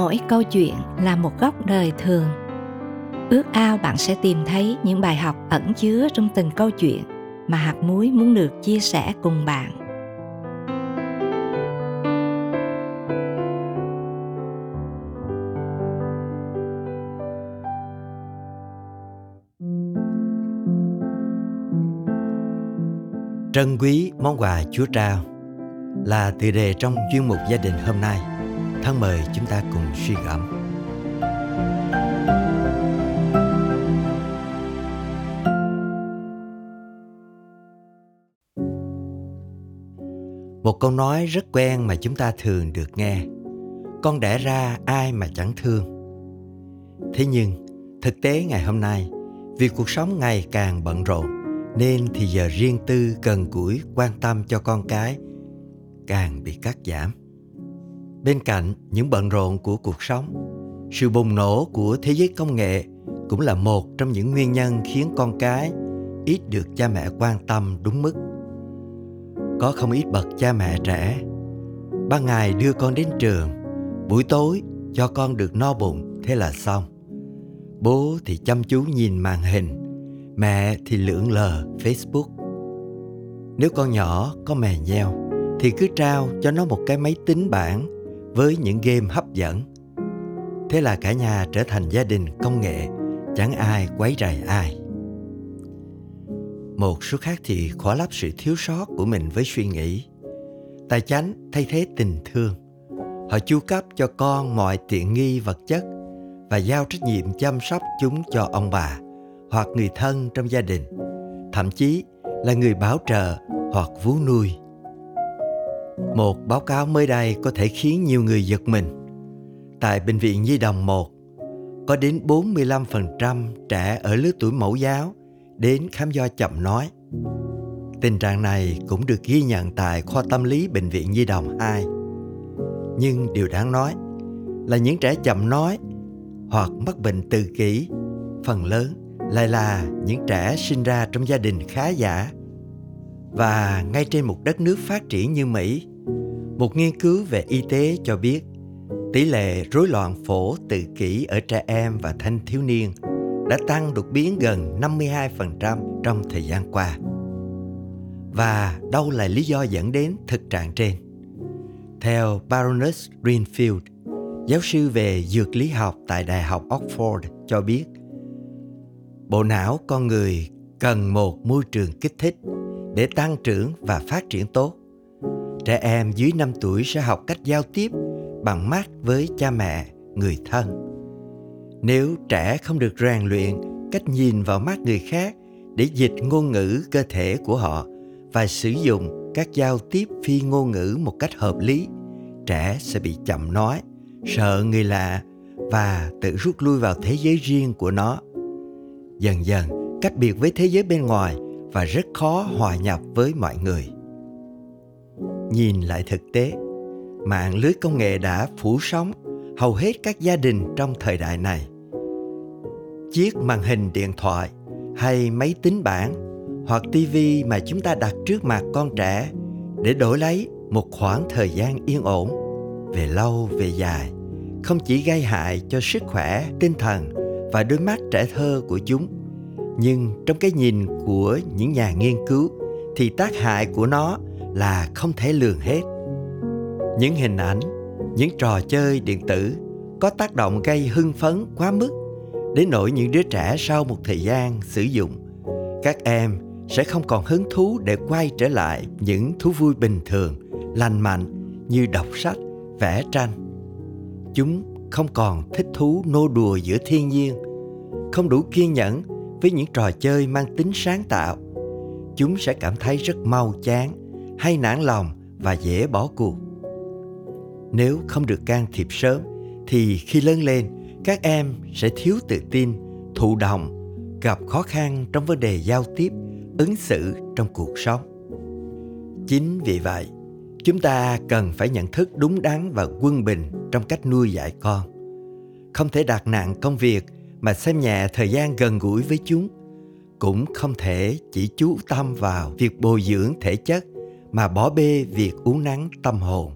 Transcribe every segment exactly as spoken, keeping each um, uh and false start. Mỗi câu chuyện là một góc đời thường. Ước ao bạn sẽ tìm thấy những bài học ẩn chứa trong từng câu chuyện mà hạt muối muốn được chia sẻ cùng bạn. Trân quý món quà Chúa trao là tựa đề trong chuyên mục gia đình hôm nay. Thân mời chúng ta cùng suy ngẫm. Một câu nói rất quen mà chúng ta thường được nghe: con đẻ ra ai mà chẳng thương. Thế nhưng thực tế ngày hôm nay, vì cuộc sống ngày càng bận rộn nên thì giờ riêng tư cần cũi quan tâm cho con cái càng bị cắt giảm. Bên cạnh những bận rộn của cuộc sống, sự bùng nổ của thế giới công nghệ cũng là một trong những nguyên nhân khiến con cái ít được cha mẹ quan tâm đúng mức. Có không ít bậc cha mẹ trẻ, ban ngày đưa con đến trường, buổi tối cho con được no bụng, thế là xong. Bố thì chăm chú nhìn màn hình, mẹ thì lượn lờ Facebook. Nếu con nhỏ có mè nheo thì cứ trao cho nó một cái máy tính bảng với những game hấp dẫn. Thế là cả nhà trở thành gia đình công nghệ, chẳng ai quấy rầy ai. Một số khác thì khỏa lấp sự thiếu sót của mình với suy nghĩ. Tài chánh thay thế tình thương. Họ chu cấp cho con mọi tiện nghi vật chất và giao trách nhiệm chăm sóc chúng cho ông bà hoặc người thân trong gia đình, thậm chí là người bảo trợ hoặc vú nuôi. Một báo cáo mới đây có thể khiến nhiều người giật mình. Tại Bệnh viện Nhi đồng một, có đến bốn mươi lăm phần trăm trẻ ở lứa tuổi mẫu giáo đến khám do chậm nói. Tình trạng này cũng được ghi nhận tại khoa tâm lý Bệnh viện Nhi đồng hai. Nhưng điều đáng nói là những trẻ chậm nói hoặc mắc bệnh tự kỷ, phần lớn lại là những trẻ sinh ra trong gia đình khá giả. Và ngay trên một đất nước phát triển như Mỹ, một nghiên cứu về y tế cho biết tỷ lệ rối loạn phổ tự kỷ ở trẻ em và thanh thiếu niên đã tăng đột biến gần năm mươi hai phần trăm trong thời gian qua. Và đâu là lý do dẫn đến thực trạng trên? Theo Baroness Greenfield, giáo sư về dược lý học tại Đại học Oxford cho biết, bộ não con người cần một môi trường kích thích để tăng trưởng và phát triển tốt. Trẻ em dưới năm tuổi sẽ học cách giao tiếp bằng mắt với cha mẹ, người thân. Nếu trẻ không được rèn luyện cách nhìn vào mắt người khác để dịch ngôn ngữ cơ thể của họ và sử dụng các giao tiếp phi ngôn ngữ một cách hợp lý, trẻ sẽ bị chậm nói, sợ người lạ và tự rút lui vào thế giới riêng của nó. Dần dần cách biệt với thế giới bên ngoài và rất khó hòa nhập với mọi người. Nhìn lại thực tế, mạng lưới công nghệ đã phủ sóng hầu hết các gia đình trong thời đại này. Chiếc màn hình điện thoại hay máy tính bảng hoặc tivi mà chúng ta đặt trước mặt con trẻ để đổi lấy một khoảng thời gian yên ổn, về lâu về dài, không chỉ gây hại cho sức khỏe, tinh thần và đôi mắt trẻ thơ của chúng, nhưng trong cái nhìn của những nhà nghiên cứu thì tác hại của nó là không thể lường hết. Những hình ảnh, những trò chơi điện tử có tác động gây hưng phấn quá mức đến nỗi những đứa trẻ sau một thời gian sử dụng, các em sẽ không còn hứng thú để quay trở lại những thú vui bình thường, lành mạnh như đọc sách, vẽ tranh. Chúng không còn thích thú nô đùa giữa thiên nhiên, không đủ kiên nhẫn với những trò chơi mang tính sáng tạo. Chúng sẽ cảm thấy rất mau chán, hay nản lòng và dễ bỏ cuộc. Nếu không được can thiệp sớm thì khi lớn lên, các em sẽ thiếu tự tin, thụ động, gặp khó khăn trong vấn đề giao tiếp, ứng xử trong cuộc sống. Chính vì vậy, chúng ta cần phải nhận thức đúng đắn và quân bình trong cách nuôi dạy con. Không thể đặt nặng công việc mà xem nhẹ thời gian gần gũi với chúng. Cũng không thể chỉ chú tâm vào việc bồi dưỡng thể chất mà bỏ bê việc uốn nắn tâm hồn.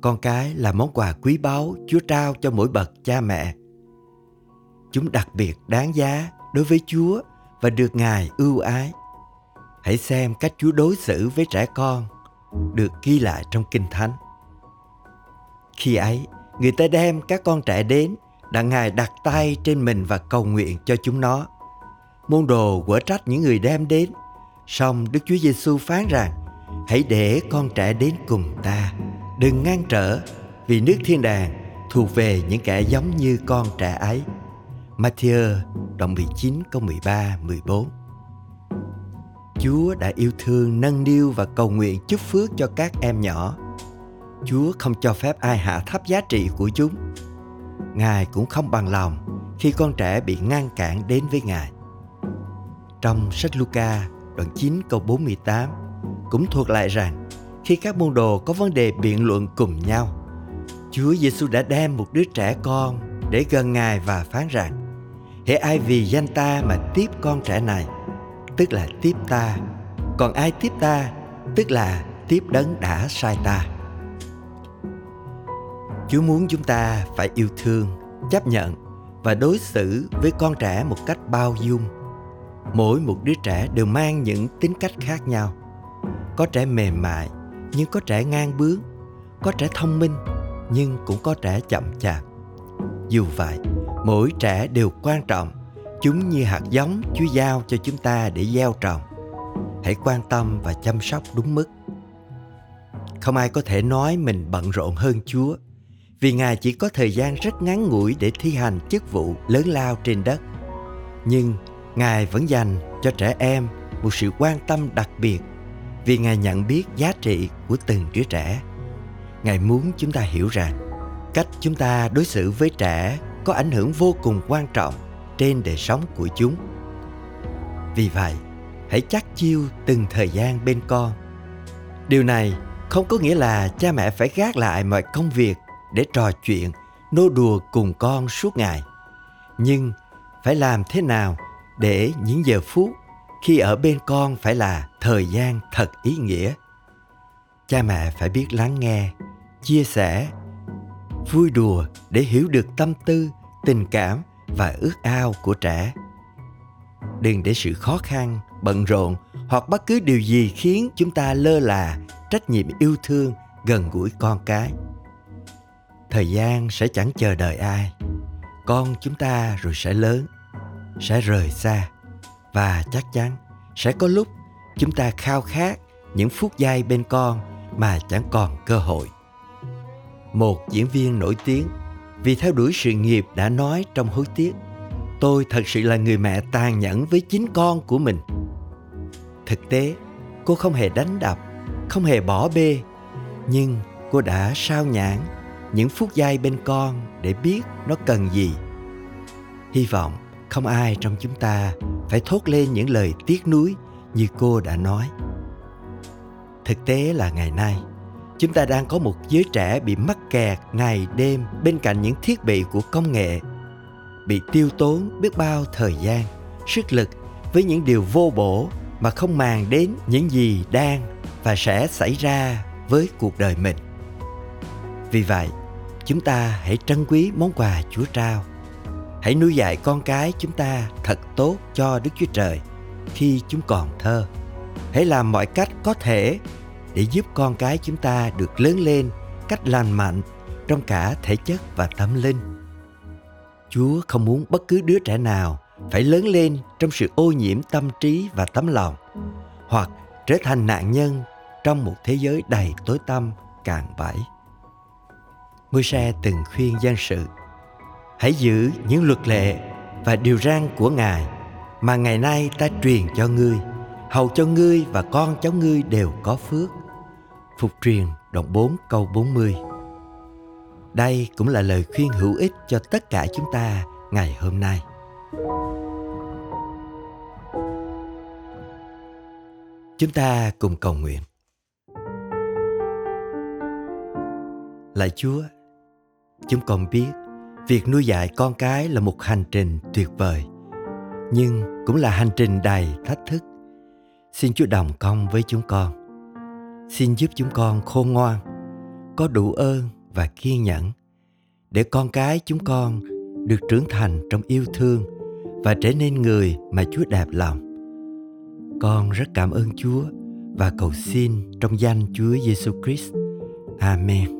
Con cái là món quà quý báu Chúa trao cho mỗi bậc cha mẹ. Chúng đặc biệt đáng giá đối với Chúa và được Ngài ưu ái. Hãy xem cách Chúa đối xử với trẻ con được ghi lại trong Kinh Thánh. Khi ấy, người ta đem các con trẻ đến, đặng Ngài đặt tay trên mình và cầu nguyện cho chúng nó. Môn đồ quở trách những người đem đến, song Đức Chúa Giêsu phán rằng: Hãy để con trẻ đến cùng ta, đừng ngăn trở, vì nước thiên đàng thuộc về những kẻ giống như con trẻ ấy. Ma-thi-ơ đoạn mười chín câu mười ba mười bốn. Chúa đã yêu thương, nâng niu và cầu nguyện chúc phước cho các em nhỏ. Chúa không cho phép ai hạ thấp giá trị của chúng. Ngài cũng không bằng lòng khi con trẻ bị ngăn cản đến với Ngài. Trong sách Luca đoạn chín câu bốn mươi tám cũng thuật lại rằng khi các môn đồ có vấn đề biện luận cùng nhau, Chúa Giêsu đã đem một đứa trẻ con để gần Ngài và phán rằng: Hễ ai vì danh ta mà tiếp con trẻ này, tức là tiếp ta, còn ai tiếp ta, tức là tiếp đấng đã sai ta. Chúa muốn chúng ta phải yêu thương, chấp nhận và đối xử với con trẻ một cách bao dung. Mỗi một đứa trẻ đều mang những tính cách khác nhau. Có trẻ mềm mại, nhưng có trẻ ngang bướng. Có trẻ thông minh, nhưng cũng có trẻ chậm chạp. Dù vậy, mỗi trẻ đều quan trọng. Chúng như hạt giống Chúa giao cho chúng ta để gieo trồng. Hãy quan tâm và chăm sóc đúng mức. Không ai có thể nói mình bận rộn hơn Chúa, vì Ngài chỉ có thời gian rất ngắn ngủi để thi hành chức vụ lớn lao trên đất. Nhưng Ngài vẫn dành cho trẻ em một sự quan tâm đặc biệt, vì Ngài nhận biết giá trị của từng đứa trẻ. Ngài muốn chúng ta hiểu rằng cách chúng ta đối xử với trẻ có ảnh hưởng vô cùng quan trọng trên đời sống của chúng. Vì vậy, hãy chắt chiu từng thời gian bên con. Điều này không có nghĩa là cha mẹ phải gác lại mọi công việc để trò chuyện, nô đùa cùng con suốt ngày. Nhưng phải làm thế nào để những giờ phút khi ở bên con phải là thời gian thật ý nghĩa. Cha mẹ phải biết lắng nghe, chia sẻ, vui đùa để hiểu được tâm tư, tình cảm và ước ao của trẻ. Đừng để sự khó khăn, bận rộn hoặc bất cứ điều gì khiến chúng ta lơ là trách nhiệm yêu thương gần gũi con cái. Thời gian sẽ chẳng chờ đợi ai. Con chúng ta rồi sẽ lớn, sẽ rời xa, và chắc chắn sẽ có lúc chúng ta khao khát những phút giây bên con mà chẳng còn cơ hội. Một diễn viên nổi tiếng vì theo đuổi sự nghiệp đã nói trong hối tiếc: Tôi thật sự là người mẹ tàn nhẫn với chính con của mình. Thực tế, cô không hề đánh đập, không hề bỏ bê, nhưng cô đã sao nhãng những phút giây bên con để biết nó cần gì. Hy vọng không ai trong chúng ta phải thốt lên những lời tiếc nuối như cô đã nói. Thực tế là ngày nay, chúng ta đang có một giới trẻ bị mắc kẹt ngày đêm bên cạnh những thiết bị của công nghệ, bị tiêu tốn biết bao thời gian, sức lực với những điều vô bổ mà không màng đến những gì đang và sẽ xảy ra với cuộc đời mình. Vì vậy, chúng ta hãy trân quý món quà Chúa trao. Hãy nuôi dạy con cái chúng ta thật tốt cho Đức Chúa Trời khi chúng còn thơ. Hãy làm mọi cách có thể để giúp con cái chúng ta được lớn lên cách lành mạnh trong cả thể chất và tâm linh. Chúa không muốn bất cứ đứa trẻ nào phải lớn lên trong sự ô nhiễm tâm trí và tấm lòng, hoặc trở thành nạn nhân trong một thế giới đầy tối tăm cạn bẫy. Môi-se từng khuyên dân sự: Hãy giữ những luật lệ và điều răn của Ngài mà ngày nay ta truyền cho ngươi, hầu cho ngươi và con cháu ngươi đều có phước. Phục truyền đoạn bốn câu bốn mươi. Đây cũng là lời khuyên hữu ích cho tất cả chúng ta ngày hôm nay. Chúng ta cùng cầu nguyện. Lạy Chúa, chúng con biết việc nuôi dạy con cái là một hành trình tuyệt vời, nhưng cũng là hành trình đầy thách thức. Xin Chúa đồng công với chúng con. Xin giúp chúng con khôn ngoan, có đủ ơn và kiên nhẫn, để con cái chúng con được trưởng thành trong yêu thương và trở nên người mà Chúa đẹp lòng. Con rất cảm ơn Chúa và cầu xin trong danh Chúa Giêsu Christ. Amen.